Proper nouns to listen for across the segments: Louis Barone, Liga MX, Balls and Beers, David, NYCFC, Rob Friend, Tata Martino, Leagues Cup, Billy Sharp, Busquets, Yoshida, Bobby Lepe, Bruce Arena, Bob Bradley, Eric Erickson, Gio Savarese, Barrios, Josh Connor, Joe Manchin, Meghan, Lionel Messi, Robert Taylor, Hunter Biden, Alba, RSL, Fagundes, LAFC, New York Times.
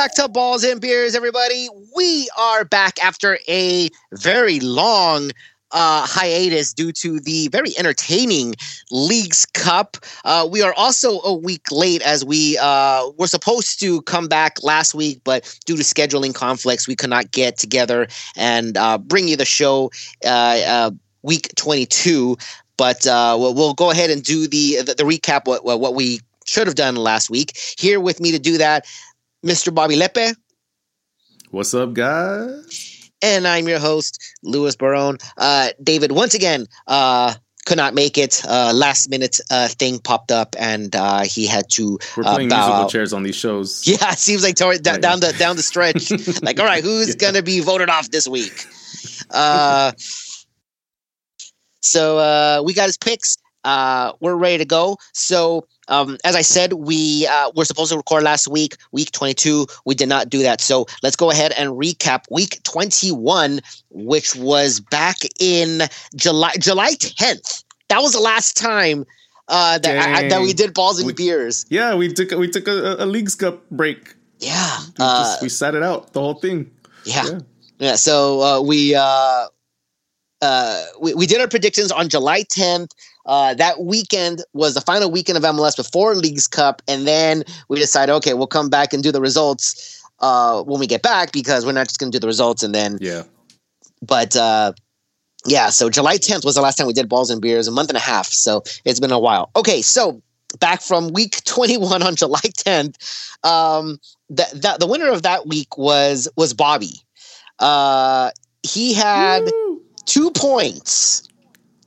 back to Balls and Beers, everybody. We are back after a very long hiatus due to the very entertaining Leagues Cup. We are also a week late as we were supposed to come back last week, but due to scheduling conflicts, we could not get together and bring you the show week 22. But we'll go ahead and do the recap, what we should have done last week. Here with me to do that, Mr. Bobby Lepe. What's up, guys? And I'm your host, Louis Barone. David, once again, could not make it. Last-minute thing popped up, and he had to We're playing musical chairs on these shows. Yeah, it seems like down the stretch. Like, all right, who's going to be voted off this week? So we got his picks. We're ready to go. So, as I said, we were supposed to record last week, week 22. We did not do that. So let's go ahead and recap week 21, which was back in July 10th. That was the last time that we did Balls and Beers. Yeah, we took a Leagues Cup break. Yeah. We sat it out, the whole thing. Yeah. So we did our predictions on July 10th. That weekend was the final weekend of MLS before Leagues Cup, and then we decided, okay, we'll come back and do the results when we get back, because we're not just going to do the results and then so July 10th was the last time we did Balls and Beers, a month and a half, so it's been a while. Okay, so back from week 21 on July 10th, the winner of that week was Bobby. He had 2 points.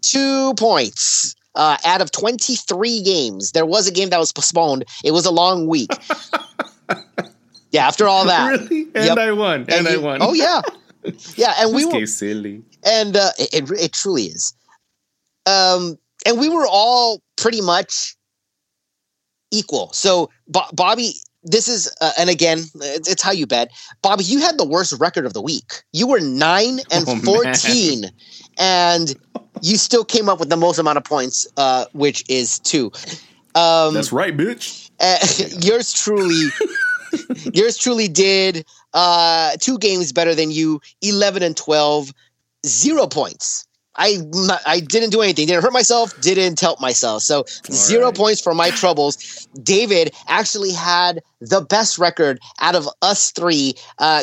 2 points out of 23 games. There was a game that was postponed. It was a long week. Yeah, after all that. Really? And yep. I won. And I won. Oh, yeah. Yeah, and we were... silly. And it truly is. And we were all pretty much equal. So, Bobby, this is... and again, it's how you bet. Bobby, you had the worst record of the week. You were 9-14. Man. And... you still came up with the most amount of points, which is 2. That's right, bitch. Yours truly did 2 games better than you, 11 and 12, 0 points. I didn't do anything. Didn't hurt myself. Didn't help myself. So All zero points for my troubles. David actually had the best record out of us 3,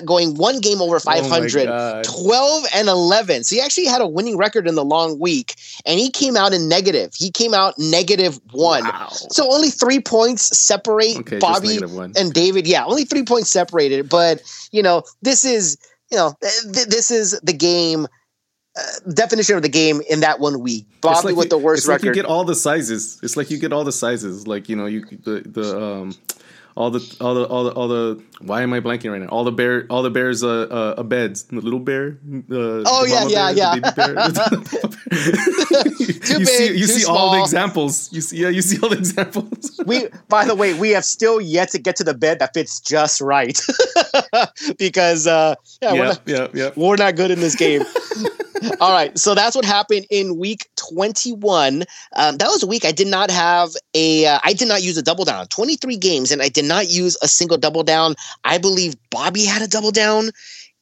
going 1 game over 500, 12 and 11. So he actually had a winning record in the long week, and he came out in negative. He came out -1. Wow. So only 3 points separate Bobby and David. Yeah, only 3 points separated. But this is the game. Definition of the game in that 1 week. Bobby with the worst record. It's like you get all the sizes. Like, you know, all the why am I blanking right now? All the bears beds. The little bear. The baby bear. You see all the examples. By the way, we have still yet to get to the bed that fits just right. Because we're not good in this game. All right, so that's what happened in week 21. That was a week I did not have I did not use a double down. 23 games, and I did not use a single double down. I believe Bobby had a double down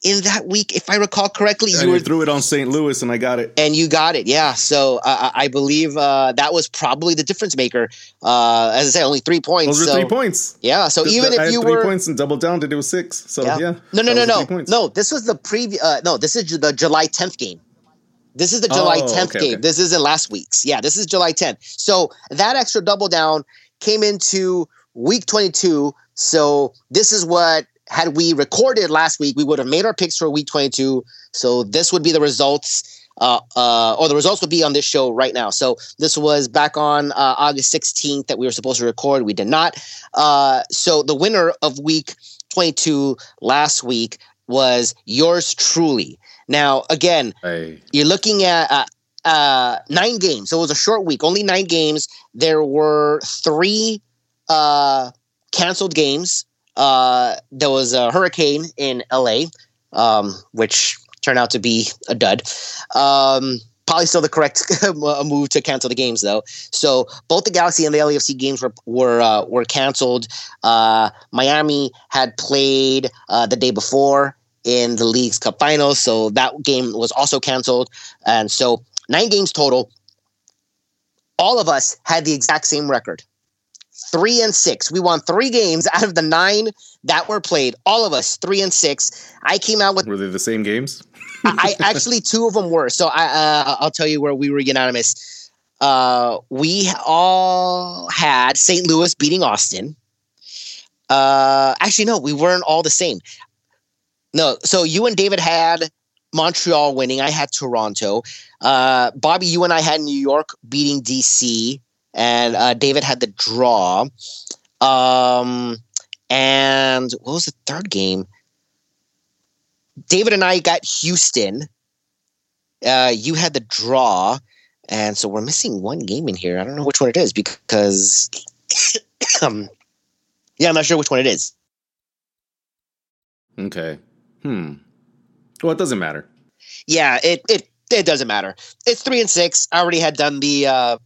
in that week, if I recall correctly. You threw it on St. Louis, and I got it. And you got it, yeah. So I believe that was probably the difference maker. As I say, only 3 points. Those were 3 points. Yeah, so even if you were... 3 points and double down, it was 6. So, yeah. No. No, this was the previous... this is the July 10th game. This is the July 10th game. Okay. This isn't last week's. Yeah, this is July 10th. So that extra double down came into week 22. So this is what, had we recorded last week, we would have made our picks for week 22. So this would be the results, or the results would be on this show right now. So this was back on August 16th that we were supposed to record. We did not. So the winner of week 22 last week was yours truly. Now, again, you're looking at 9 games. So it was a short week, only 9 games. There were 3 canceled games. There was a hurricane in LA, which turned out to be a dud. Probably still the correct move to cancel the games, though. So both the Galaxy and the LAFC games were canceled. Miami had played the day before in the Leagues Cup Finals, so that game was also canceled. And so 9 games total. All of us had the exact same record. 3-6. We won 3 games out of the 9 that were played. All of us, 3-6. I came out with... Were they the same games? I actually, 2 of them were. So I'll tell you where we were unanimous. We all had St. Louis beating Austin. Actually, no, we weren't all the same. No, so you and David had Montreal winning. I had Toronto. Bobby, you and I had New York beating DC. And David had the draw. And what was the third game? David and I got Houston. You had the draw. And so we're missing one game in here. I don't know which one it is because... yeah, I'm not sure which one it is. Okay. Well, it doesn't matter. Yeah, it doesn't matter. It's 3-6. I already had done the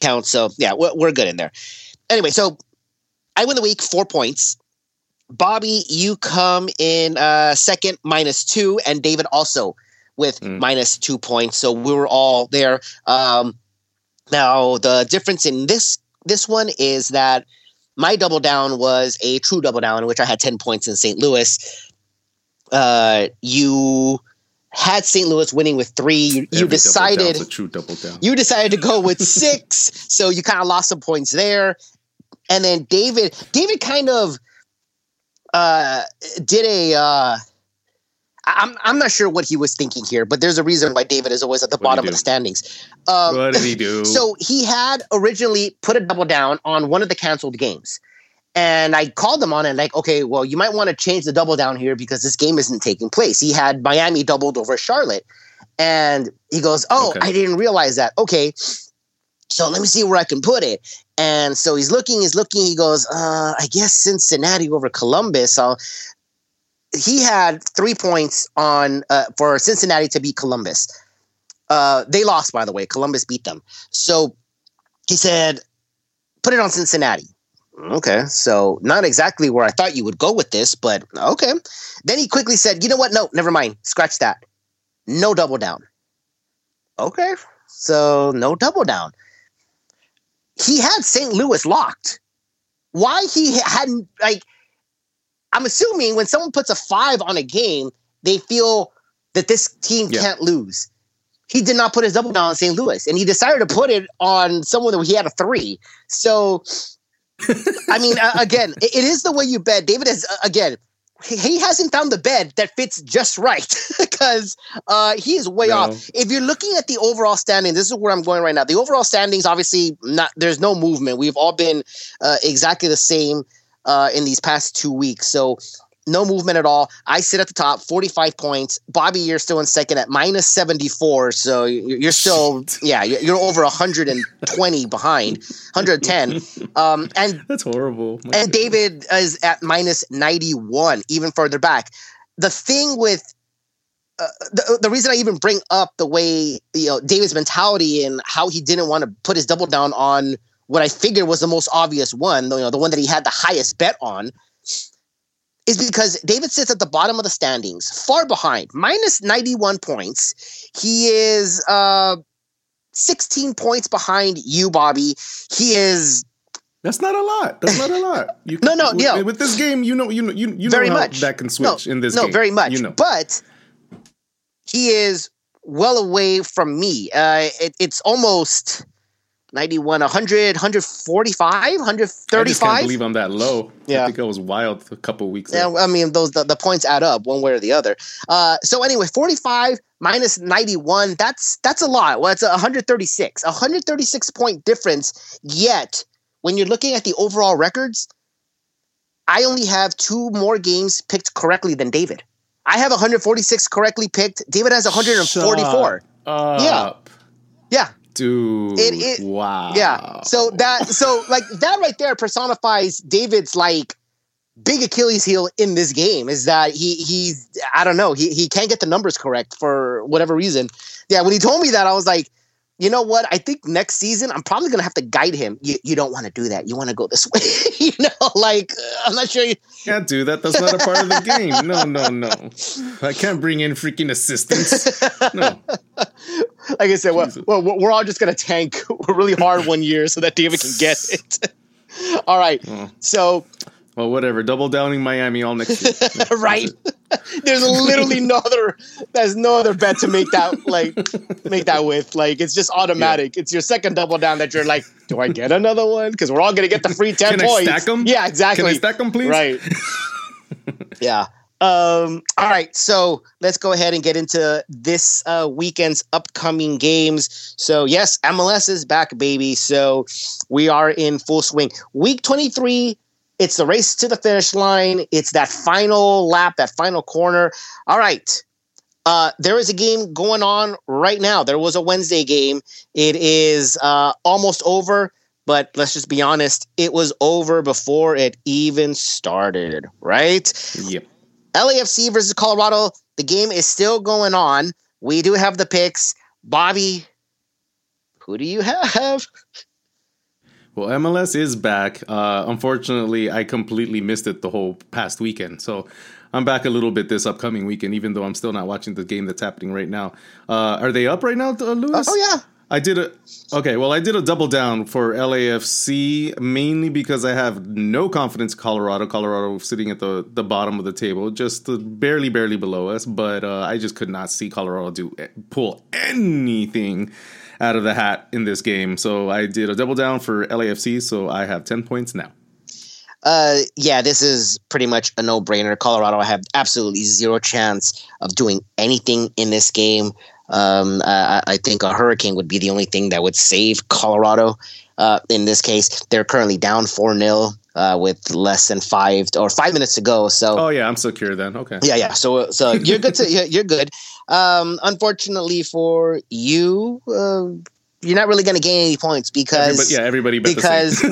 count. So yeah, we're good in there. Anyway, so I win the week, 4 points. Bobby, you come in second, -2, and David also with -2 points. So we were all there. Now the difference in this one is that my double down was a true double down, in which I had 10 points in St. Louis. You had St. Louis winning with 3. You decided a true double down. You decided to go with 6, so you kind of lost some points there. And then David kind of did a. I'm not sure what he was thinking here, but there's a reason why David is always at the bottom of the standings. What did he do? So he had originally put a double down on one of the canceled games. And I called them on it like, okay, well, you might want to change the double down here because this game isn't taking place. He had Miami doubled over Charlotte. And he goes, oh, okay. I didn't realize that. Okay, so let me see where I can put it. And so he's looking. He goes, I guess Cincinnati over Columbus. He had 3 points on for Cincinnati to beat Columbus. They lost, by the way. Columbus beat them. So he said, put it on Cincinnati. Okay, so not exactly where I thought you would go with this, but okay. Then he quickly said, you know what? No, never mind. Scratch that. No double down. Okay, so no double down. He had St. Louis locked. Why he hadn't, I'm assuming when someone puts a 5 on a game, they feel that this team can't lose. He did not put his double down on St. Louis, and he decided to put it on someone that he had a 3. So... I mean, again, it is the way you bet. David is, again, he hasn't found the bed that fits just right because he is way off. If you're looking at the overall standing, this is where I'm going right now. The overall standings, obviously, there's no movement. We've all been exactly the same in these past 2 weeks. So no movement at all. I sit at the top, 45 points. Bobby, you're still in second at -74. So you're still, you're over 120 behind, 110. And that's horrible. And David is at -91, even further back. The thing with the reason I even bring up the way David's mentality and how he didn't want to put his double down on what I figured was the most obvious one, the one that he had the highest bet on. Is because David sits at the bottom of the standings, far behind, -91 points. He is 16 points behind you, Bobby. He is. That's not a lot. You can, no. With this game, you know very how much. That can switch in this game. No, very much. But he is well away from me. It's almost 91, 100, 145, 135. I just can't believe I'm that low. Yeah. I think I was wild a couple weeks ago. Yeah, I mean, the points add up one way or the other. So anyway, 45 -91, that's a lot. Well, it's 136. 136-point difference. Yet, when you're looking at the overall records, I only have 2 more games picked correctly than David. I have 146 correctly picked. David has 144. Yeah. Dude, wow. Yeah. So that right there personifies David's big Achilles heel in this game is that he can't get the numbers correct for whatever reason. Yeah, when he told me that, I was like, you know what? I think next season I'm probably going to have to guide him. You don't want to do that. You want to go this way. You know, like, I'm not sure. You can't do that. That's not a part of the game. No. I can't bring in freaking assistants. No. Like I said, well, we're all just going to tank really hard one year so that David can get it. All right. Oh. So. Well, whatever. Double downing Miami all next year. Right. There's literally no other bet to make that with. Like, it's just automatic. Yeah. It's your second double down that you're like, do I get another one? Because we're all going to get the free 10 Can points. Can I stack them? Yeah, exactly. Can I stack them, please? Right. Yeah. All right. So let's go ahead and get into this weekend's upcoming games. So yes, MLS is back, baby. So we are in full swing. Week 23. It's the race to the finish line. It's that final lap, that final corner. All right. There is a game going on right now. There was a Wednesday game. It is almost over, but let's just be honest. It was over before it even started, right? Yep. LAFC versus Colorado. The game is still going on. We do have the picks. Bobby, who do you have? Well, MLS is back. Unfortunately, I completely missed it the whole past weekend. So I'm back a little bit this upcoming weekend, even though I'm still not watching the game that's happening right now. Are they up right now, Louis? Oh, yeah. I did a double down for LAFC, mainly because I have no confidence in Colorado. Colorado sitting at the bottom of the table, just barely below us. But I just could not see Colorado pull anything out of the hat in this game. So I did a double down for LAFC, so I have 10 points now. Yeah, this is pretty much a no-brainer. Colorado, I have absolutely zero chance of doing anything in this game. I think a hurricane would be the only thing that would save Colorado in this case. They're currently down 4-0 with less than 5 minutes to go. So, oh yeah, I'm secure then. Okay. Yeah. So you're good. You're good. Unfortunately for you, you're not really going to gain any points because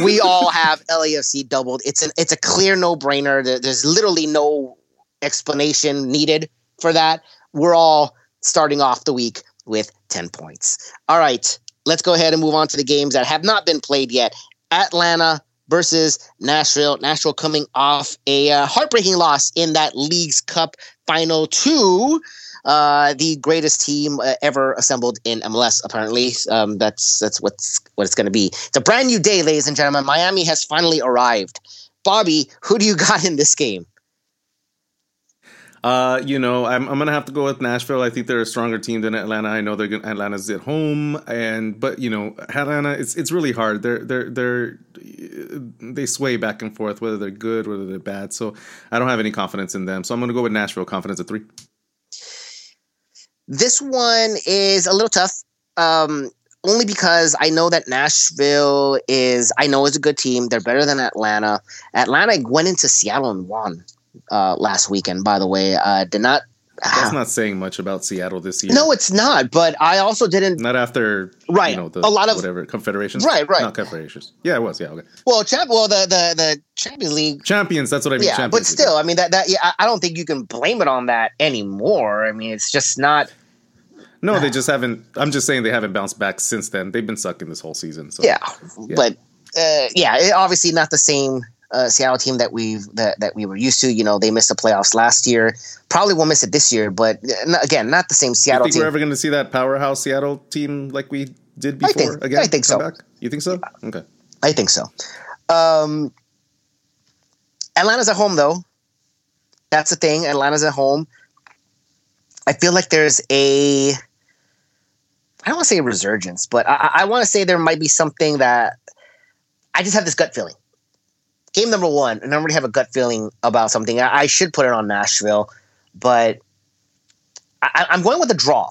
we all have LAFC doubled. It's a clear no brainer. There's literally no explanation needed for that. We're all starting off the week with 10 points. All right, let's go ahead and move on to the games that have not been played yet. Atlanta versus Nashville. Nashville coming off a heartbreaking loss in that Leagues Cup final to the greatest team ever assembled in MLS, apparently. That's what it's going to be. It's a brand new day, ladies and gentlemen. Miami has finally arrived. Bobby, who do you got in this game? I'm going to have to go with Nashville. I think they're a stronger team than Atlanta. I know Atlanta's at home, but Atlanta, it's really hard. They sway back and forth, whether they're good, whether they're bad. So I don't have any confidence in them. So I'm going to go with Nashville, confidence of 3. This one is a little tough. Only because I know that Nashville is a good team. They're better than Atlanta. Atlanta went into Seattle and won last weekend, by the way. That's not saying much about Seattle this year. No, it's not, but I also didn't. Not after, right, a lot of whatever confederations. Right. Not confederations. Yeah, it was. Yeah, okay. Well, the Champions League champions. That's what I mean. Yeah, Champions but still, League. I mean that. Yeah, I don't think you can blame it on that anymore. I mean, it's just not. No, they just haven't. I'm just saying they haven't bounced back since then. They've been sucking this whole season. So, yeah. But obviously not the same. Seattle team that we were used to. You know, they missed the playoffs last year. Probably won't miss it this year, but again, not the same Seattle team. You think we're ever going to see that powerhouse Seattle team like we did before again? I think so. Back? You think so? Okay. I think so. Atlanta's at home, though. That's the thing. Atlanta's at home. I feel like there's a... I don't want to say resurgence, but I want to say there might be something that... I just have this gut feeling. Game number one, and I already have a gut feeling about something. I should put it on Nashville, but I'm going with a draw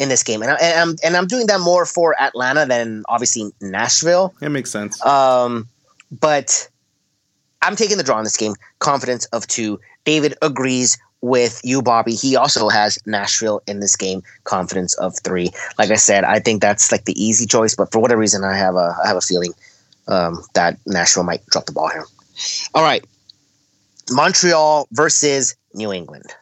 in this game, and I'm doing that more for Atlanta than obviously Nashville. It makes sense. But I'm taking the draw in this game. Confidence of 2. David agrees with you, Bobby. He also has Nashville in this game. Confidence of 3. Like I said, I think that's like the easy choice, but for whatever reason, I have a feeling that Nashville might drop the ball here. All right. Montreal versus New England.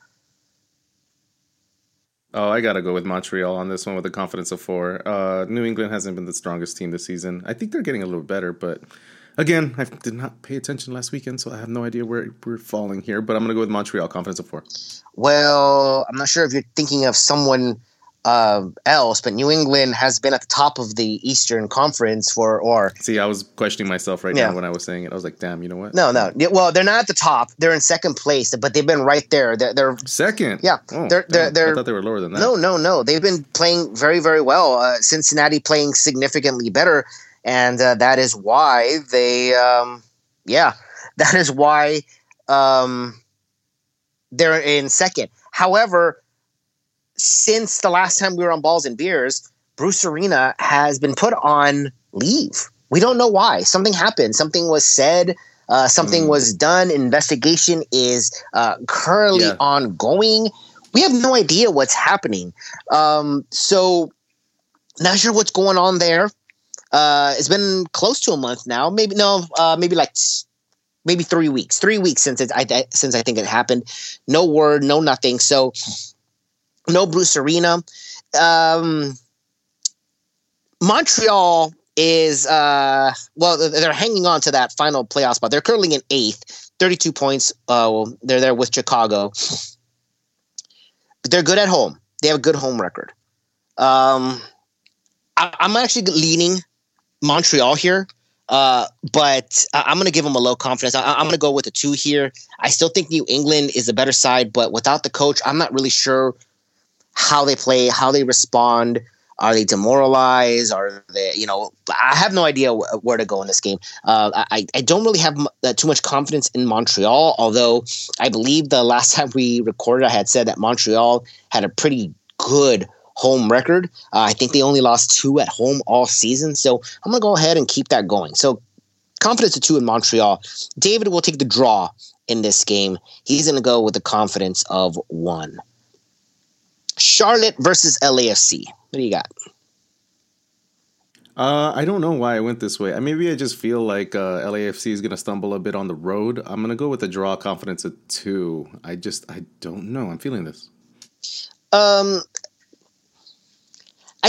Oh, I got to go with Montreal on this one with a confidence of 4. New England hasn't been the strongest team this season. I think they're getting a little better, but again, I did not pay attention last weekend, so I have no idea where we're falling here, but I'm going to go with Montreal, confidence of 4. Well, I'm not sure if you're thinking of someone else, but New England has been at the top of the Eastern Conference See, I was questioning myself now when I was saying it. I was like, damn, you know what? No. Well, they're not at the top. They're in second place, but they've been right there. They're second? Yeah. Oh, I thought they were lower than that. No. They've been playing very, very well. Cincinnati playing significantly better, and that is why they're in second. However, since the last time we were on Balls and Beers, Bruce Arena has been put on leave. We don't know why. Something happened. Something was said. Something was done. Investigation is currently ongoing. We have no idea what's happening. So not sure what's going on there. It's been close to a month now. Maybe 3 weeks. 3 weeks since I think it happened. No word. No nothing. So. No Bruce Arena. Montreal is, they're hanging on to that final playoff spot. They're currently in 8th, 32 points. They're there with Chicago. But they're good at home. They have a good home record. I'm actually leaning Montreal here, but I'm going to give them a low confidence. I'm going to go with a 2 here. I still think New England is the better side, but without the coach, I'm not really sure how they play, how they respond. Are they demoralized? Are they, I have no idea where to go in this game. I don't really have too much confidence in Montreal, although I believe the last time we recorded, I had said that Montreal had a pretty good home record. I think they only lost 2 at home all season. So I'm going to go ahead and keep that going. So confidence of 2 in Montreal. David will take the draw in this game. He's going to go with a confidence of 1. Charlotte versus LAFC. What do you got? I don't know why I went this way. Maybe I just feel like LAFC is going to stumble a bit on the road. I'm going to go with a draw, confidence of 2. I don't know. I'm feeling this. I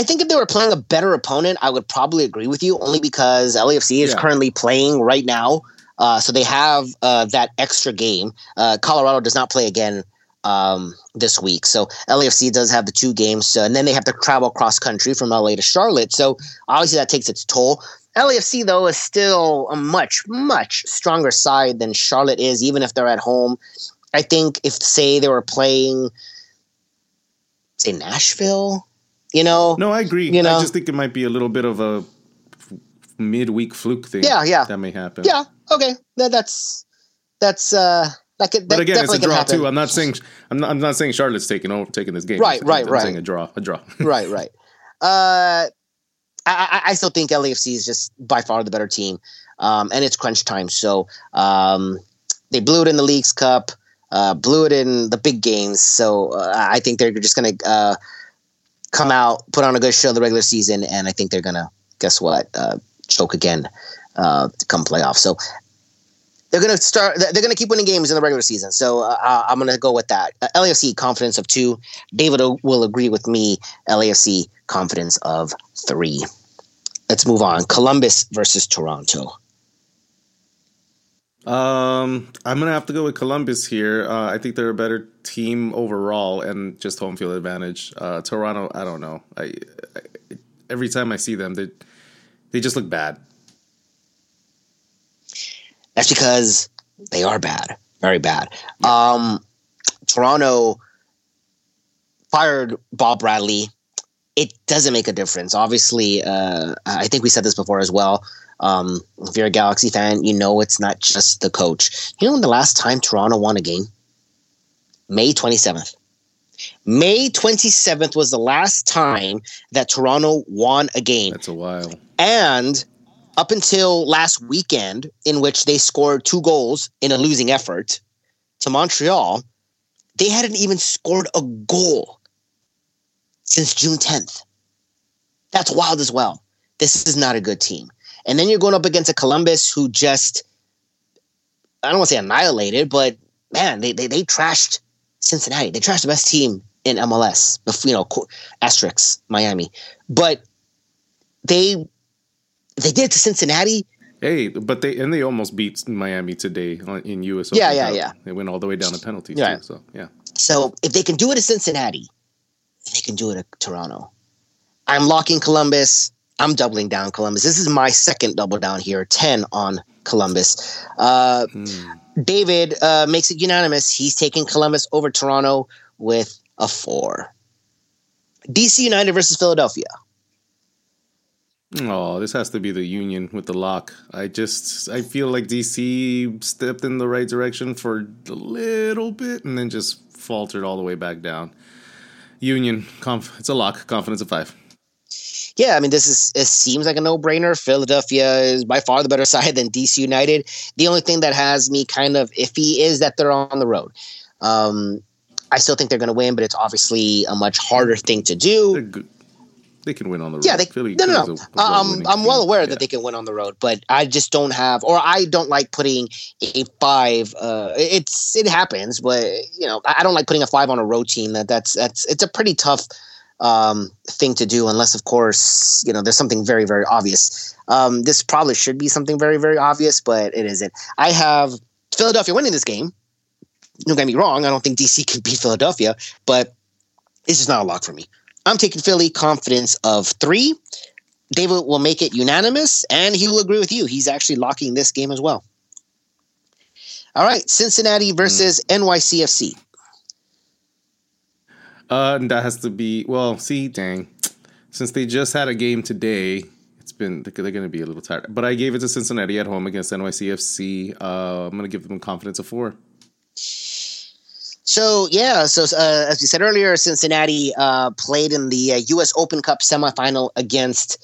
think if they were playing a better opponent, I would probably agree with you, only because LAFC is currently playing right now. So they have that extra game. Colorado does not play again this week. So LAFC does have the 2 games. So, and then they have to travel cross country from LA to Charlotte. So obviously that takes its toll. LAFC though is still a much, much stronger side than Charlotte is, even if they're at home. I think if they were playing Nashville, No, I agree. I just think it might be a little bit of a midweek fluke thing. Yeah. That may happen. Yeah. Okay. That's but again, it's a draw too. I'm not saying Charlotte's taking this game. Right. I'm saying a draw. Right. I still think LAFC is just by far the better team, and it's crunch time. So they blew it in the Leagues Cup, blew it in the big games. So I think they're just going to come out, put on a good show the regular season, and I think they're going to, guess what, choke again to come playoff. So. They're going to keep winning games in the regular season. So I'm going to go with that. LAFC, confidence of 2. David will agree with me. LAFC, confidence of 3. Let's move on. Columbus versus Toronto. I'm going to have to go with Columbus here. I think they're a better team overall and just home field advantage. Toronto, I don't know. I every time I see them, they just look bad. That's because they are bad, very bad. Toronto fired Bob Bradley. It doesn't make a difference. Obviously, I think we said this before as well. If you're a Galaxy fan, it's not just the coach. You know when the last time Toronto won a game? May 27th. May 27th was the last time that Toronto won a game. That's a while. And up until last weekend, in which they scored 2 goals in a losing effort to Montreal, they hadn't even scored a goal since June 10th. That's wild as well. This is not a good team. And then you're going up against a Columbus who just, I don't want to say annihilated, but man, they trashed Cincinnati. They trashed the best team in MLS, you know, asterisk Miami, but they did it to Cincinnati. Hey, but they almost beat Miami today in US Open. Yeah. They went all the way down to penalties. Yeah. Too, so yeah. So if they can do it to Cincinnati, they can do it to Toronto. I'm locking Columbus. I'm doubling down Columbus. This is my second double down here, 10 on Columbus. David makes it unanimous. He's taking Columbus over Toronto with a 4. DC United versus Philadelphia. Oh, this has to be the Union with the lock. I feel like DC stepped in the right direction for a little bit and then just faltered all the way back down. Union, it's a lock. Confidence of 5. Yeah, I mean, it seems like a no-brainer. Philadelphia is by far the better side than DC United. The only thing that has me kind of iffy is that they're on the road. I still think they're going to win, but it's obviously a much harder thing to do. They're good. They can win on the road. Yeah, no. I'm well aware that they can win on the road, but I just don't have, or I don't like putting a 5. It happens, but you know, I don't like putting a 5 on a road team. It's a pretty tough thing to do, unless of course you know there's something very very obvious. This probably should be something very very obvious, but it isn't. I have Philadelphia winning this game. Don't get me wrong. I don't think DC can beat Philadelphia, but it's just not a lock for me. I'm taking Philly, confidence of 3. David will make it unanimous, and he will agree with you. He's actually locking this game as well. All right, Cincinnati versus NYCFC. That has to be since they just had a game today, they're going to be a little tired. But I gave it to Cincinnati at home against NYCFC. I'm going to give them confidence of 4. So, as we said earlier, Cincinnati played in the U.S. Open Cup semifinal against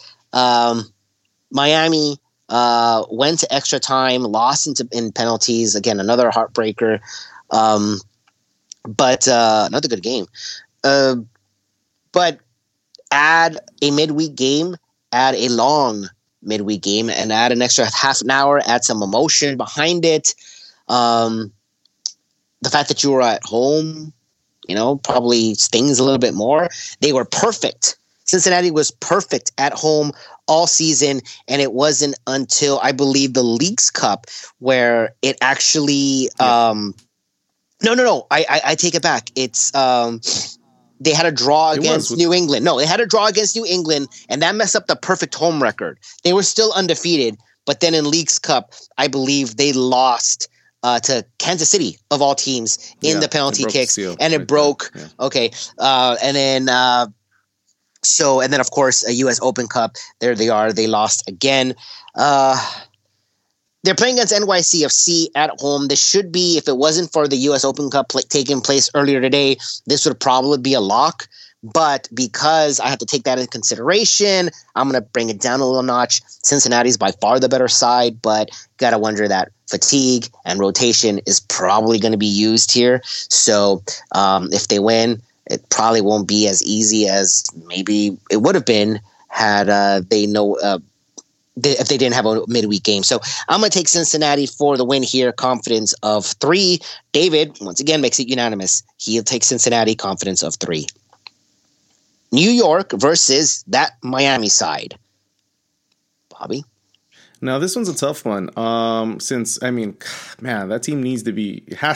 Miami, went to extra time, lost in penalties. Again, another heartbreaker, but another good game. But add a midweek game, add a long midweek game, and add an extra half an hour, add some emotion behind it. The fact that you were at home, you know, probably stings a little bit more. They were perfect. Cincinnati was perfect at home all season, and it wasn't until, I believe, the Leagues Cup where it actually I take it back. It's they had a draw against New England. No, they had a draw against New England, and that messed up the perfect home record. They were still undefeated, but then in Leagues Cup, I believe they lost to Kansas City of all teams in the penalty kicks, and it broke. Yeah. Okay, and then of course a U.S. Open Cup. There they are. They lost again. They're playing against NYCFC at home. This should be, if it wasn't for the U.S. Open Cup taking place earlier today, this would probably be a lock. But because I have to take that into consideration, I'm going to bring it down a little notch. Cincinnati's by far the better side, but got to wonder that fatigue and rotation is probably going to be used here. So if they win, it probably won't be as easy as maybe it would have been had if they didn't have a midweek game. So I'm going to take Cincinnati for the win here, confidence of 3. David, once again, makes it unanimous. He'll take Cincinnati, confidence of 3. New York versus that Miami side. Bobby? Now, this one's a tough one. That team has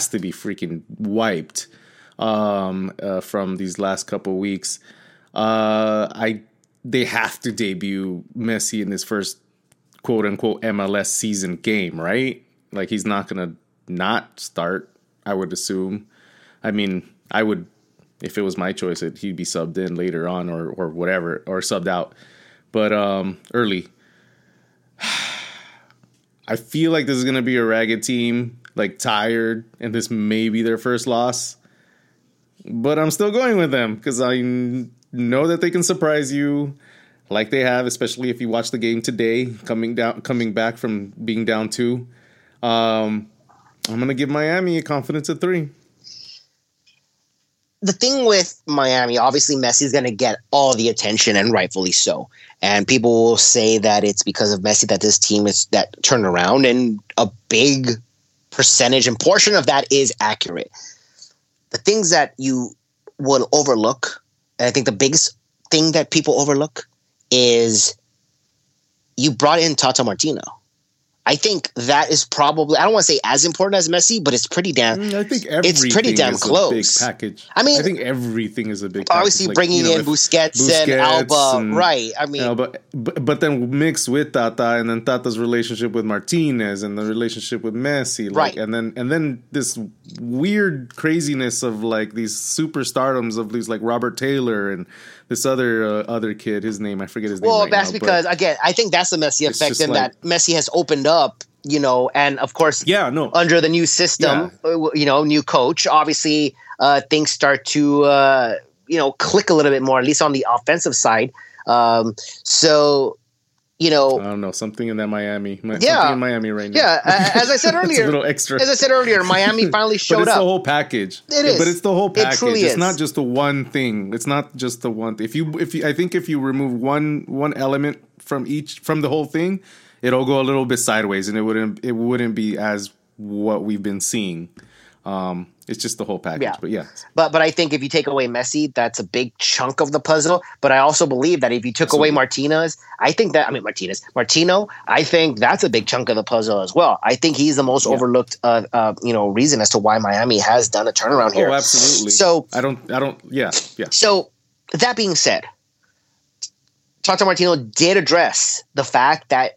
to be freaking wiped from these last couple weeks. They have to debut Messi in this first quote-unquote MLS season game, right? Like, he's not going to not start, I would assume. I mean, I would... If it was my choice, he'd be subbed in later on or whatever, or subbed out. But early. I feel like this is going to be a ragged team, like tired, and this may be their first loss. But I'm still going with them because I know that they can surprise you like they have, especially if you watch the game today, coming back from being down 2. I'm going to give Miami a confidence of 3. The thing with Miami, obviously Messi's going to get all the attention, and rightfully so. And people will say that it's because of Messi that this team is that turned around, and a big percentage and portion of that is accurate. The things that you will overlook, and I think the biggest thing that people overlook, is you brought in Tata Martino. I think that is probably, I don't want to say as important as Messi, but it's pretty damn. I think it's pretty damn is close. A big package. I mean, I think everything is a big package. Obviously, like, bringing in Busquets and Alba, and, right? I mean, but then mixed with Tata, and then Tata's relationship with Martinez, and the relationship with Messi, like, right? And then this weird craziness of like these superstardoms of these like Robert Taylor and this other kid. His name, I forget his name. Well, that's because again, I think that's the Messi effect, in that Messi has opened up. You know, and of course, under the new system, you know, new coach, obviously things start to, you know, click a little bit more, at least on the offensive side. So, you know, I don't know, something in that something in Miami right now. Yeah, as I said earlier, a little extra. As I said earlier, Miami finally showed up. But it's the whole package. It is. But it's the whole package. It truly is. It's not just the one thing. It's not just the one. If you, I think if you remove one element from the whole thing, it'll go a little bit sideways, and it wouldn't be as what we've been seeing. It's just the whole package, But I think if you take away Messi, that's a big chunk of the puzzle. But I also believe that if you took away Martino, I think that's a big chunk of the puzzle as well. I think he's the most overlooked, reason as to why Miami has done a turnaround here. Oh, absolutely. So I don't. So that being said, Tata Martino did address the fact that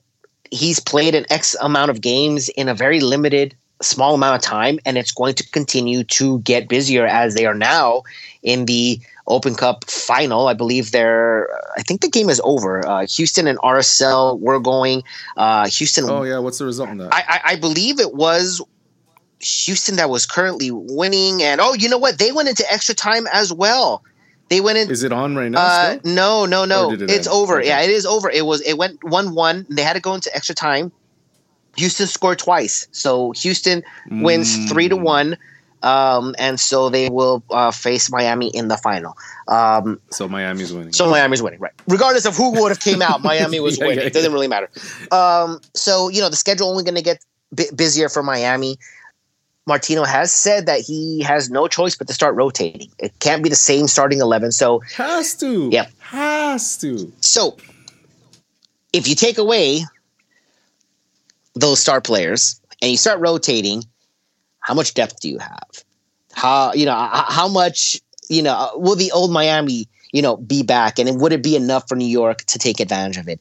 he's played an X amount of games in a very limited, small amount of time, and it's going to continue to get busier as they are now in the Open Cup final. I believe I think the game is over. Houston and RSL were going. Houston. Oh, yeah. What's the result on that? I believe it was Houston that was currently winning. And, oh, you know what? They went into extra time as well. They went in. Is it on right now? Still? No. It's over. Okay. Yeah, it is over. It went 1-1. They had to go into extra time. Houston scored twice, so Houston wins 3-1, and so they will face Miami in the final. So Miami's winning. Right? Regardless of who would have came out, Miami was winning. It doesn't really matter. So you know the schedule only going to get busier for Miami. Martino has said that he has no choice but to start rotating. It can't be the same starting 11. So has to. Yeah. Has to. So if you take away those star players and you start rotating, how much depth do you have? How much will the old Miami, be back, and would it be enough for New York to take advantage of it?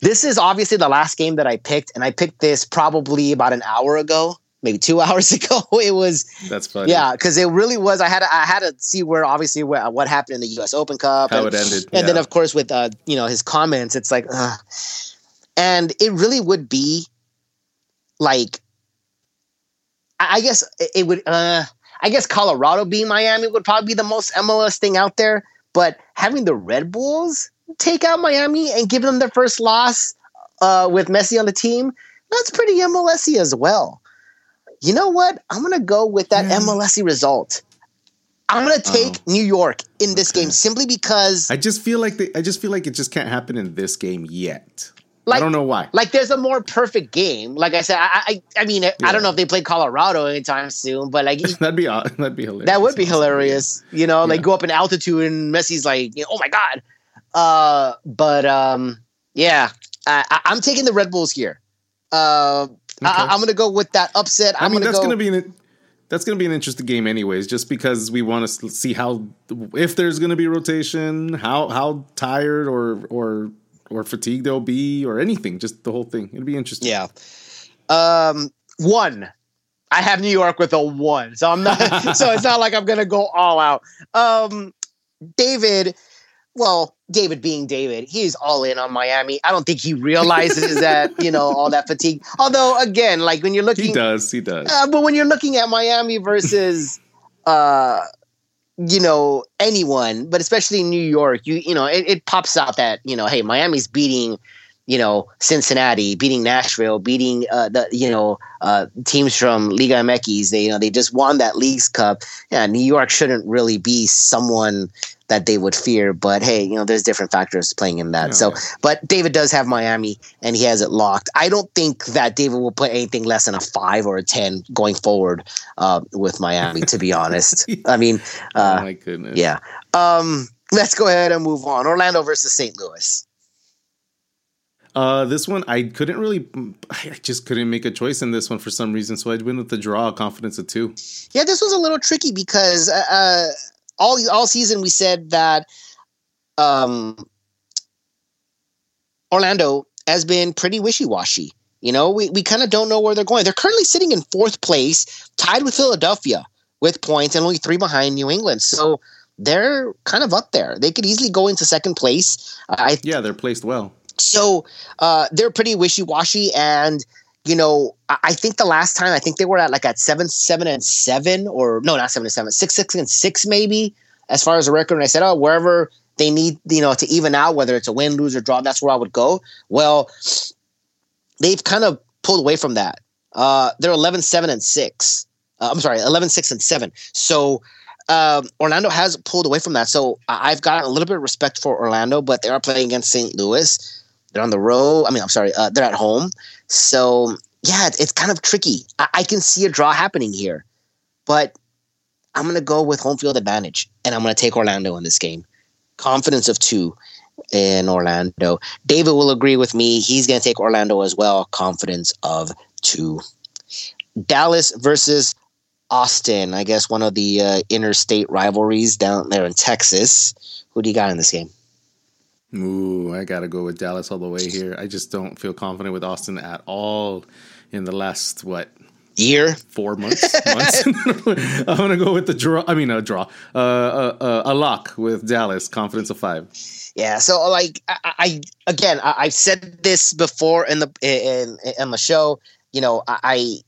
This is obviously the last game that I picked, and I picked this probably about an hour ago. Maybe 2 hours ago. It was. That's funny. Yeah, because it really was. I had to see where what happened in the U.S. Open Cup, how it ended, and then of course with his comments, it's like, ugh. And it really would be like, I guess it would. I guess Colorado being Miami would probably be the most MLS thing out there. But having the Red Bulls take out Miami and give them their first loss with Messi on the team, that's pretty MLS-y as well. You know what? I'm going to go with that MLS result. I'm going to take New York in this game simply because I just feel like it just can't happen in this game yet. Like, I don't know why. Like, there's a more perfect game. Like I said, I mean, I don't know if they play Colorado anytime soon, but like that'd be hilarious. That would be hilarious. You know, like go up in altitude and Messi's like, oh my God. I'm taking the Red Bulls here. Okay. I'm going to go with that upset. That's going to be an interesting game anyways, just because we want to see if there's going to be rotation, how tired or fatigued they'll be or anything, just the whole thing. It'll be interesting. Yeah. I have New York with a 1. So I'm not so it's not like I'm going to go all out. David being David, he's all in on Miami. I don't think he realizes that, all that fatigue. Although, again, like when you're looking... He does. But when you're looking at Miami versus, anyone, but especially New York, it pops out that, hey, Miami's beating, Cincinnati, beating Nashville, beating teams from Liga MX. They just won that Leagues Cup. Yeah, New York shouldn't really be someone... that they would fear. But hey, you know, there's different factors playing in that. But David does have Miami and he has it locked. I don't think that David will put anything less than a 5 or a 10 going forward with Miami, to be honest. I mean, oh my goodness. Yeah. Let's go ahead and move on. Orlando versus St. Louis. This one, I just couldn't make a choice in this one for some reason. So I went with the draw, confidence of 2. Yeah, this was a little tricky because all season we said that Orlando has been pretty wishy-washy. You know, we kind of don't know where they're going. They're currently sitting in 4th place, tied with Philadelphia with points and only 3 behind New England. So they're kind of up there. They could easily go into 2nd place. Yeah, they're placed well. So they're pretty wishy-washy, and you know, I think the last time they were at 7-7 or no, not 7-7, 6-6 maybe as far as the record. And I said, oh, wherever they need, you know, to even out, whether it's a win, lose, or draw, that's where I would go. Well, they've kind of pulled away from that. They're 11-7-6. 11-6-7. So. Orlando has pulled away from that. So I've got a little bit of respect for Orlando, but they are playing against St. Louis. They're on the road. They're at home. So, yeah, it's kind of tricky. I can see a draw happening here, but I'm going to go with home field advantage, and I'm going to take Orlando in this game. Confidence of 2 in Orlando. David will agree with me. He's going to take Orlando as well. Confidence of 2. Dallas versus Austin, I guess one of the interstate rivalries down there in Texas. Who do you got in this game? Ooh, I got to go with Dallas all the way here. I just don't feel confident with Austin at all in the last, year? 4 months? I'm going to go with a lock with Dallas, confidence of 5. Yeah, so I've said this before in the show, you know, I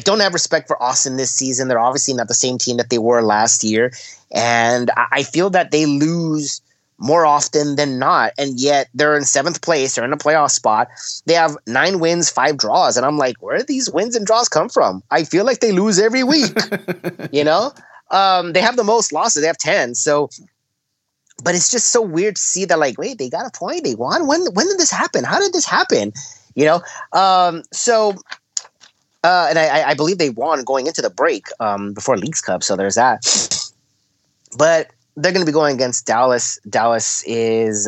don't have respect for Austin this season. They're obviously not the same team that they were last year. And I feel that they lose more often than not. And yet they're in 7th place. They're in a playoff spot. They have 9 wins, 5 draws. And I'm like, where do these wins and draws come from? I feel like they lose every week. You know? They have the most losses. They have 10. So, but it's just so weird to see that, wait, they got a point. They won. When did this happen? How did this happen? You know? And I believe they won going into the break before Leagues Cup, so there's that. But they're going to be going against Dallas. Dallas is,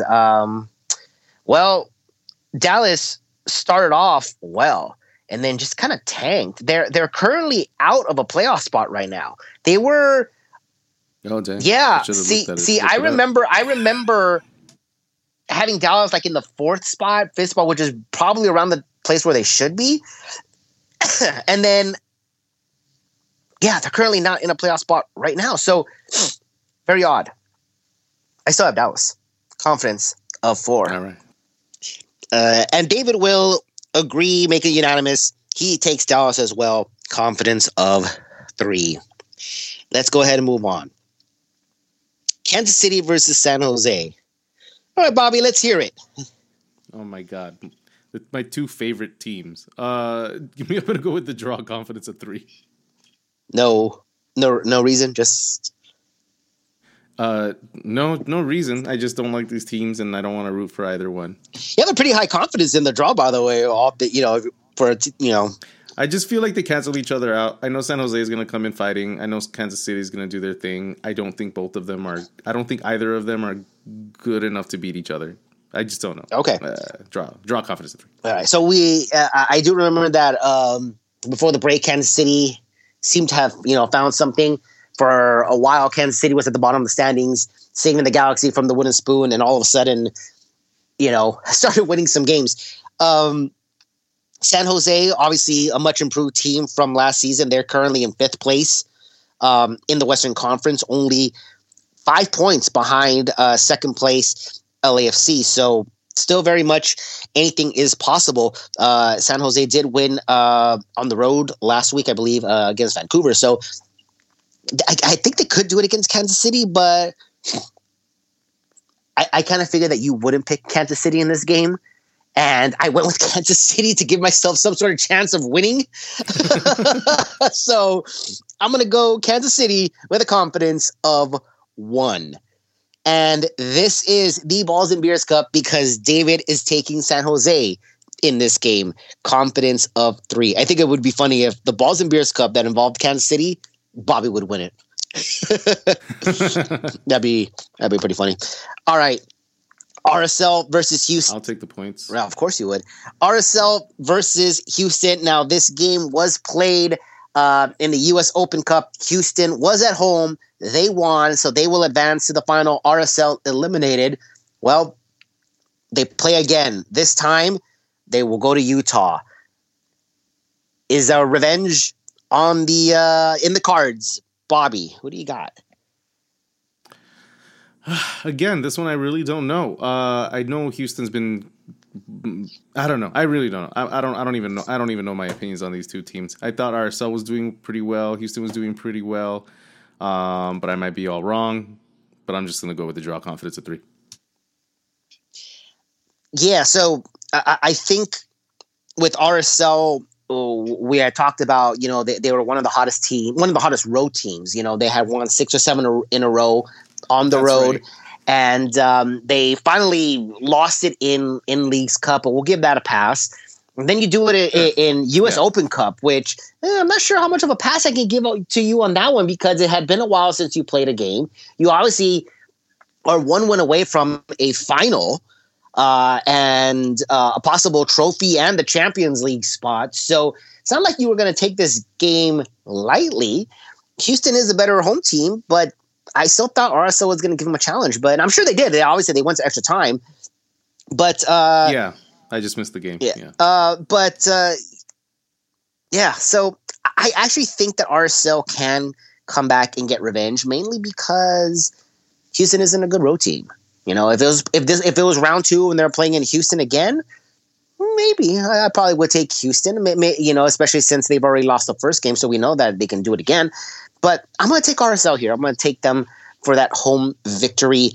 Dallas started off well and then just kind of tanked. They're currently out of a playoff spot right now. They were, yeah. I remember having Dallas in the 4th spot, 5th spot, which is probably around the place where they should be. And then, yeah, they're currently not in a playoff spot right now. So, very odd. I still have Dallas. Confidence of 4. All right. And David will agree, make it unanimous. He takes Dallas as well. Confidence of 3. Let's go ahead and move on. Kansas City versus San Jose. All right, Bobby, let's hear it. Oh, my God. My 2 favorite teams. I'm going to go with the draw, confidence of 3. No reason. Just. No reason. I just don't like these teams, and I don't want to root for either one. You have a pretty high confidence in the draw, by the way. I just feel like they cancel each other out. I know San Jose is going to come in fighting. I know Kansas City is going to do their thing. I don't think either of them are good enough to beat each other. I just don't know. Okay. Draw confidence of 3. All right. So I do remember that before the break, Kansas City seemed to have, found something. For a while, Kansas City was at the bottom of the standings, singing the Galaxy from the wooden spoon, and all of a sudden, started winning some games. San Jose, obviously a much improved team from last season. They're currently in 5th place in the Western Conference, only 5 points behind 2nd place LAFC. So still very much anything is possible. San Jose did win on the road last week, I believe, against Vancouver. So I think they could do it against Kansas City, but I kind of figured that you wouldn't pick Kansas City in this game. And I went with Kansas City to give myself some sort of chance of winning. So I'm going to go Kansas City with a confidence of 1. And this is the Balls and Beers Cup because David is taking San Jose in this game. Confidence of 3. I think it would be funny if the Balls and Beers Cup that involved Kansas City, Bobby would win it. that'd be pretty funny. All right. RSL versus Houston. I'll take the points. Well, of course you would. RSL versus Houston. Now, this game was played in the U.S. Open Cup. Houston was at home. They won, so they will advance to the final. RSL eliminated. Well, they play again. This time, they will go to Utah. Is there revenge on the in the cards? Bobby, who do you got? Again, this one I really don't know. I know Houston's been. I don't know. I really don't know. I don't even know. I don't even know my opinions on these two teams. I thought RSL was doing pretty well. Houston was doing pretty well, but I might be all wrong. But I'm just gonna go with the draw. Confidence of 3. Yeah. So I think with RSL. We had talked about, you know, they were one of the hottest team, one of the hottest road teams. You know, they had won 6 or 7 in a row on the road, right. And they finally lost it in Leagues Cup, but we'll give that a pass. And then you do it in U.S. Open Cup, which I'm not sure how much of a pass I can give to you on that one because it had been a while since you played a game. You obviously are one win away from a final. And a possible trophy and the Champions League spot. So it's not like you were going to take this game lightly. Houston is a better home team, but I still thought RSL was going to give them a challenge. But I'm sure they did. They obviously went to extra time. But yeah, I just missed the game. Yeah. So I actually think that RSL can come back and get revenge, mainly because Houston isn't a good road team. You know, if it was round 2 and they're playing in Houston again, maybe I probably would take Houston. You know, especially since they've already lost the first game, so we know that they can do it again. But I'm going to take RSL here. I'm going to take them for that home victory.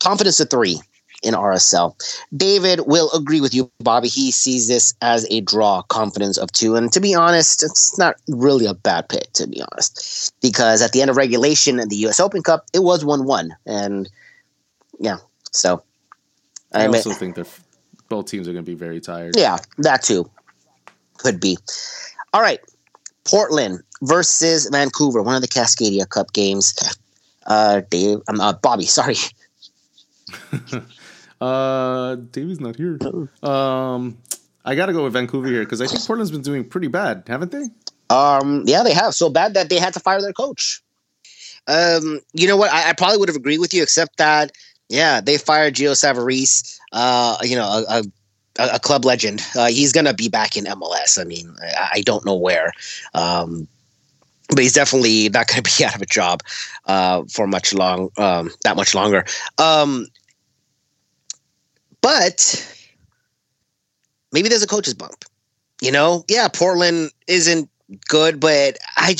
Confidence of 3 in RSL. David will agree with you, Bobby. He sees this as a draw. Confidence of 2, and to be honest, it's not really a bad pick. To be honest, because at the end of regulation in the U.S. Open Cup, it was 1-1 and. Yeah, so I also think that both teams are going to be very tired. Yeah, that too could be. All right, Portland versus Vancouver, one of the Cascadia Cup games. Bobby, sorry. David's not here. I got to go with Vancouver here because I think Portland's been doing pretty bad, haven't they? Yeah, they have so bad that they had to fire their coach. You know what? I probably would have agreed with you, except that. Yeah, they fired Gio Savarese, you know, a club legend. He's going to be back in MLS. I mean, I don't know where. But he's definitely not going to be out of a job for much longer. But maybe there's a coach's bump, you know? Yeah, Portland isn't good, but I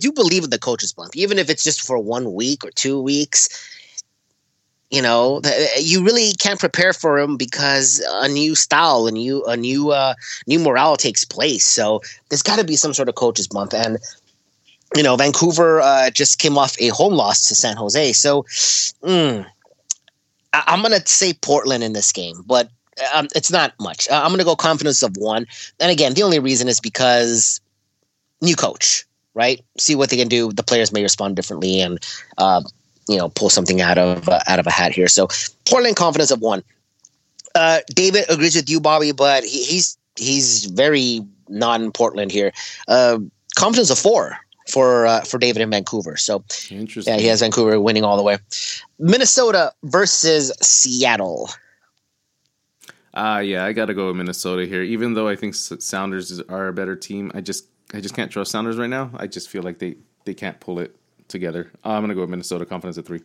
do believe in the coach's bump, even if it's just for 1 week or 2 weeks. You know, you really can't prepare for him because a new style, a new morale takes place. So there's got to be some sort of coach's bump. And, you know, Vancouver just came off a home loss to San Jose. So I'm going to say Portland in this game, but it's not much. I'm going to go confidence of 1. And again, the only reason is because new coach, right? See what they can do. The players may respond differently and, you know, pull something out of a hat here. So Portland confidence of 1. David agrees with you, Bobby, but he's very non-Portland here. Confidence of 4 for David in Vancouver. So interesting. Yeah, he has Vancouver winning all the way. Minnesota versus Seattle. Yeah, I got to go with Minnesota here. Even though I think Sounders are a better team, I just can't trust Sounders right now. I just feel like they can't pull it together. I'm going to go with Minnesota. Confidence of 3.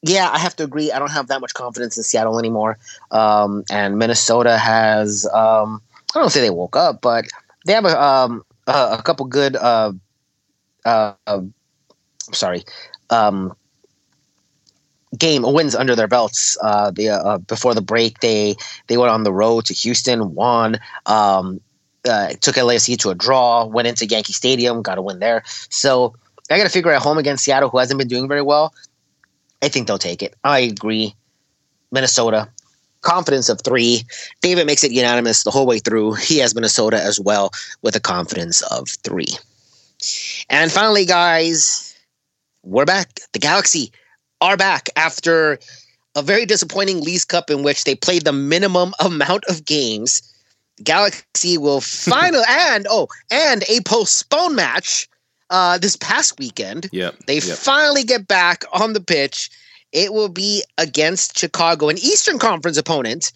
Yeah, I have to agree. I don't have that much confidence in Seattle anymore. And Minnesota has, I don't say they woke up, but they have a couple good, game wins under their belts. Before the break, they went on the road to Houston, won, took LAFC to a draw, went into Yankee Stadium, got a win there. So They got to figure at home against Seattle, who hasn't been doing very well. I think they'll take it. I agree. Minnesota, confidence of 3. David makes it unanimous the whole way through. He has Minnesota as well with a confidence of 3. And finally, guys, we're back. The Galaxy are back after a very disappointing Leagues Cup in which they played the minimum amount of games. Galaxy will finally and a postponed match this past weekend. They finally get back on the pitch. It will be against Chicago, an Eastern Conference opponent,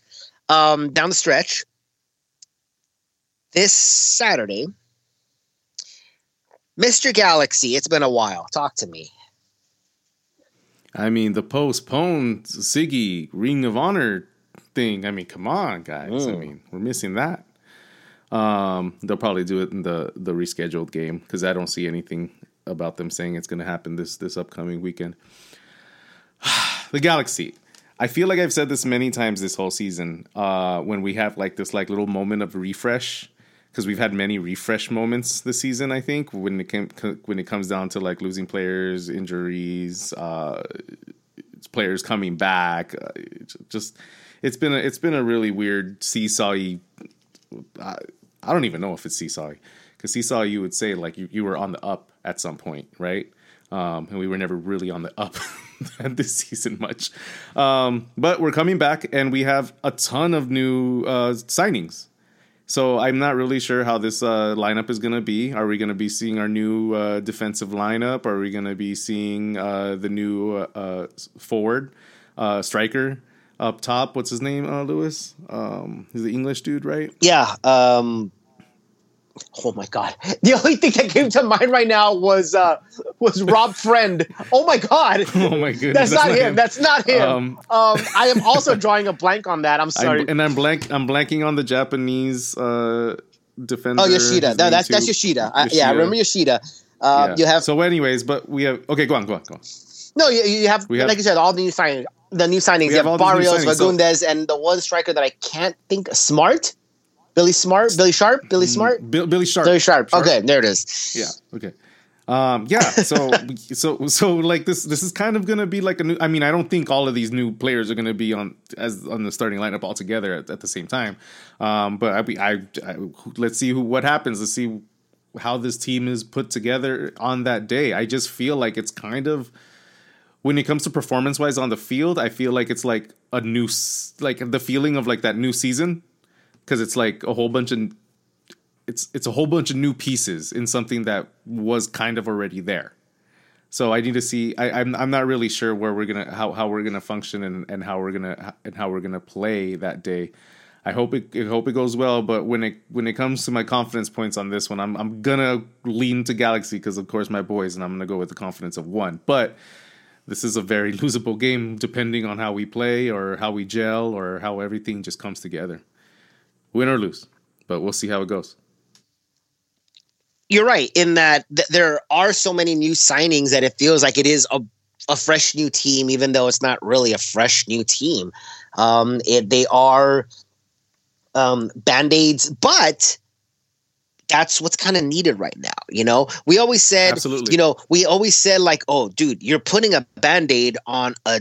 down the stretch this Saturday. Mr. Galaxy, it's been a while. Talk to me. I mean, the postponed Siggy Ring of Honor thing. I mean, come on, guys. I mean, we're missing that. They'll probably do it in the rescheduled game because I don't see anything about them saying it's going to happen this upcoming weekend. The Galaxy. I feel like I've said this many times this whole season when we have like this like little moment of refresh, because we've had many refresh moments this season, I think, when it comes down to like losing players, injuries, players coming back. It's been a really weird seesaw-y. I don't even know if it's seesaw-y, because seesaw, you would say like you were on the up at some point, right? And we were never really on the up this season much. But we're coming back, and we have a ton of new signings. So I'm not really sure how this lineup is going to be. Are we going to be seeing our new defensive lineup? Are we going to be seeing the new forward striker up top? What's his name, Lewis? He's the English dude, right? Yeah. Oh my God! The only thing that came to mind right now was Rob Friend. Oh my God! Oh my goodness! That's not him. That's not him. I am also drawing a blank on that. I'm sorry. I'm blanking on the Japanese defender. Oh, Yoshida. No, that's Yoshida. Yoshida. Yeah, I remember Yoshida. Yeah. You have. So, anyways, but we have. Okay, go on. No, you have. We have, like you said, all the new signings. You have Barrios, Fagundes, and the one striker that I can't think. Smart. Billy Sharp. Okay, there it is. Yeah. Okay. So like this is kind of going to be like a new, I mean, I don't think all of these new players are going to be on the starting lineup altogether at the same time. But I let's see what happens. Let's see how this team is put together on that day. I just feel like it's kind of, when it comes to performance wise on the field, I feel like it's like a new, like the feeling of like that new season. Because it's like a whole bunch of it's a whole bunch of new pieces in something that was kind of already there. So I need to see. I'm not really sure where we're gonna how we're gonna function and how we're gonna play that day. I hope it goes well. But when it comes to my confidence points on this one, I'm gonna lean to Galaxy because of course my boys, and I'm gonna go with the confidence of 1. But this is a very losable game depending on how we play or how we gel or how everything just comes together. Win or lose, but we'll see how it goes. You're right in that there are so many new signings that it feels like it is a fresh new team, even though it's not really a fresh new team. They are Band-Aids, but that's what's kind of needed right now. You know, we always said, absolutely. You know, we always said like, oh, dude, you're putting a Band-Aid on a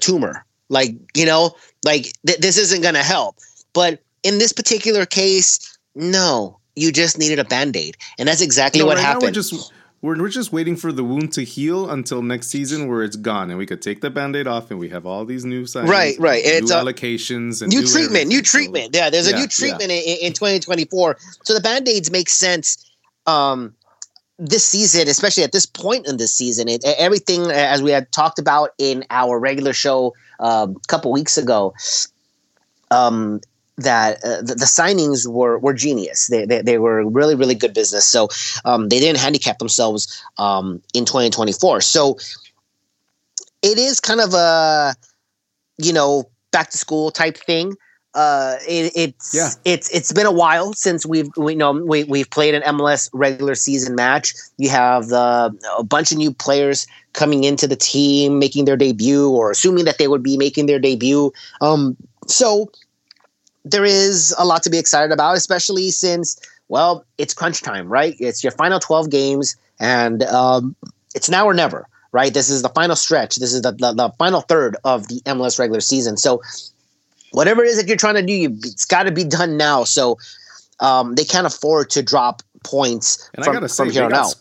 tumor. Like, you know, like this isn't going to help, but in this particular case, no, you just needed a Band-Aid. And that's exactly what happened. We're just waiting for the wound to heal until next season where it's gone. And we could take the Band-Aid off and we have all these new signs. Right. And new allocations. And new treatment. Yeah, there's a new treatment in 2024. So the Band-Aids make sense this season, especially at this point in this season. Everything, as we had talked about in our regular show a couple weeks ago, that the signings were genius. They were really, really good business. So they didn't handicap themselves in 2024. So it is kind of a, you know, back to school type thing. It's been a while since we've played an MLS regular season match. You have a bunch of new players coming into the team, making their debut or assuming that they would be making their debut. So there is a lot to be excited about, especially since, well, it's crunch time, right? It's your final 12 games, and it's now or never, right? This is the final stretch. This is the final third of the MLS regular season. So whatever it is that you're trying to do, it's got to be done now. So they can't afford to drop points from here on out.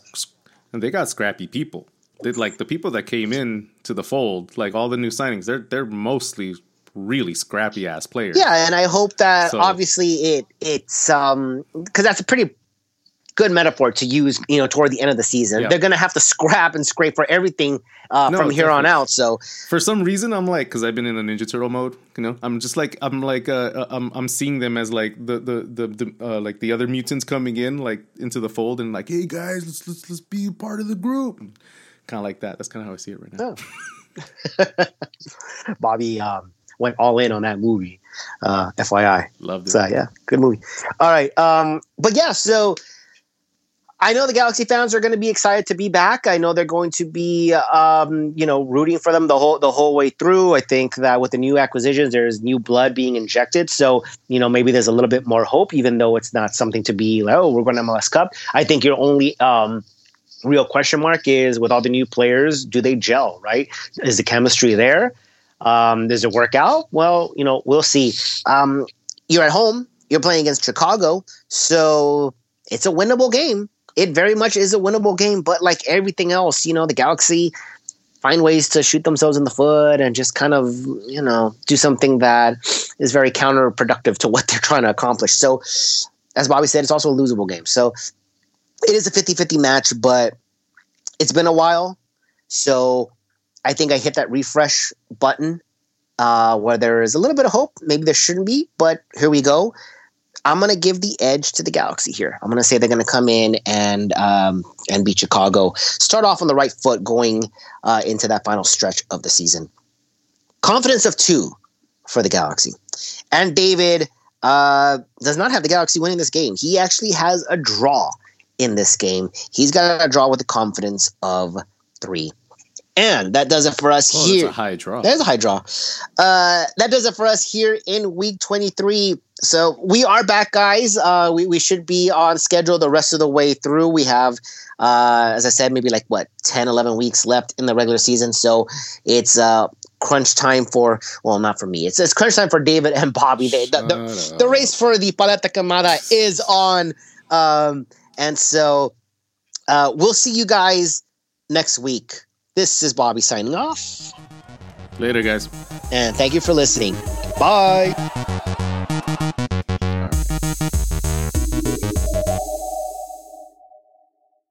And they got scrappy people. Like the people that came in to the fold, like all the new signings, they're mostly really scrappy ass players. Yeah, and I hope that obviously it's because that's a pretty good metaphor to use, you know, toward the end of the season. Yeah. They're gonna have to scrap and scrape for everything from here on out. So for some reason, I'm like, because I've been in a Ninja Turtle mode, you know, I'm seeing them as like the like the other mutants coming in like into the fold and like, hey guys, let's be part of the group. Kind of like that. That's kind of how I see it right now. Oh. Bobby went all in on that movie. FYI. Loved it. So, yeah, good movie. All right. But yeah, so I know the Galaxy fans are going to be excited to be back. I know they're going to be, you know, rooting for them the whole way through. I think that with the new acquisitions, there's new blood being injected. So, you know, maybe there's a little bit more hope, even though it's not something to be like, oh, we're going to MLS Cup. I think you're only... real question mark is with all the new players, do they gel, right? Is the chemistry there? Does it work out? Well, you know, we'll see. You're at home. You're playing against Chicago. So it's a winnable game. It very much is a winnable game. But like everything else, you know, the Galaxy find ways to shoot themselves in the foot and just kind of, you know, do something that is very counterproductive to what they're trying to accomplish. So as Bobby said, it's also a losable game. So it is a 50-50 match, but it's been a while. So I think I hit that refresh button where there is a little bit of hope. Maybe there shouldn't be, but here we go. I'm going to give the edge to the Galaxy here. I'm going to say they're going to come in and beat Chicago. Start off on the right foot going into that final stretch of the season. Confidence of 2 for the Galaxy. And David does not have the Galaxy winning this game. He actually has a draw. In this game, he's got a draw with a confidence of 3. And that does it for us here. That's a high draw. That is a high draw. That does it for us here in week 23. So we are back, guys. We should be on schedule the rest of the way through. We have, as I said, maybe like, 10, 11 weeks left in the regular season. So it's... crunch time for, well, not for me. It's crunch time for David and Bobby. The race for the Paleta Camada is on. And so we'll see you guys next week. This is Bobby signing off. Later, guys. And thank you for listening. Bye.